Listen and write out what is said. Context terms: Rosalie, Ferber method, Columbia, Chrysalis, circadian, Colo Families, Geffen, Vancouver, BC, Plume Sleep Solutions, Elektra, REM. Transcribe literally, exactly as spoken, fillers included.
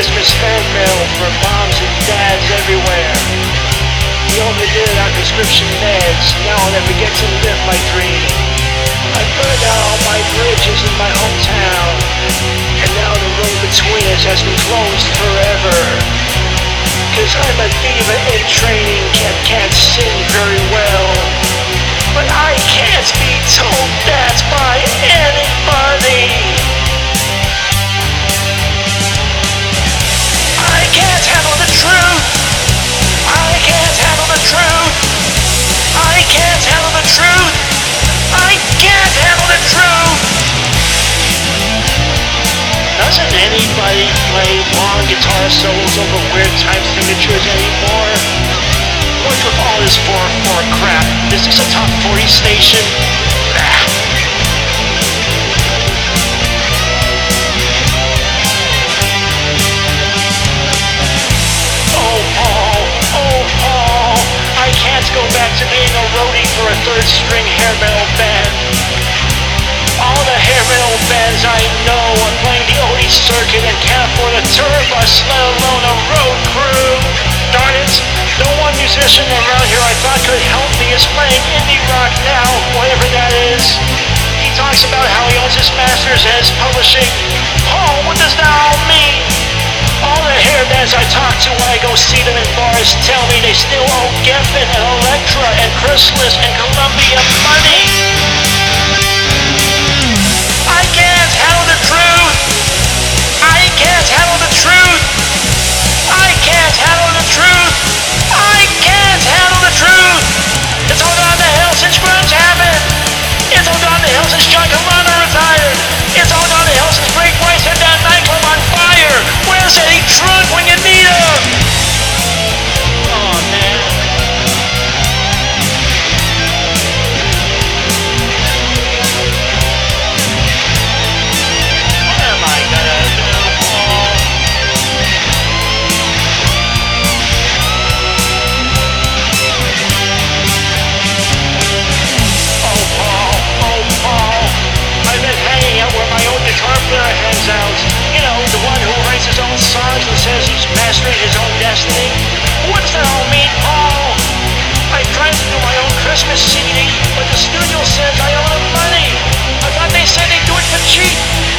Christmas fan mail for moms and dads everywhere. We only did it on prescription meds, now I'll never get to live my dream. I burned out all my bridges in my hometown, and now the road between us has been closed forever. Cause I'm a diva in training, can't, can't sing very well, but I can't be told that by anybody. Doesn't anybody play long guitar solos over weird time signatures anymore? What's with all this four four crap? Is this a top forty station? Nah. Oh, Paul, oh, Paul, I can't go back to being a roadie for a third string hair metal band. All the hair metal bands I know are playing the Odie circuit and can't afford a tour bus, let alone a road crew. Darn it, no one musician around here I thought could help me is playing indie rock now, whatever that is. He talks about how he owns his masters and his publishing. Paul, what does that all mean? All the hair bands I talk to when I go see them in bars tell me they still owe Geffen and Elektra and Chrysalis and Columbia money. You know, the one who writes his own songs and says he's mastering his own destiny. What does that all mean, Paul? I tried to do my own Christmas C D, but the studio says I owe them money. I thought they said they'd do it for cheap.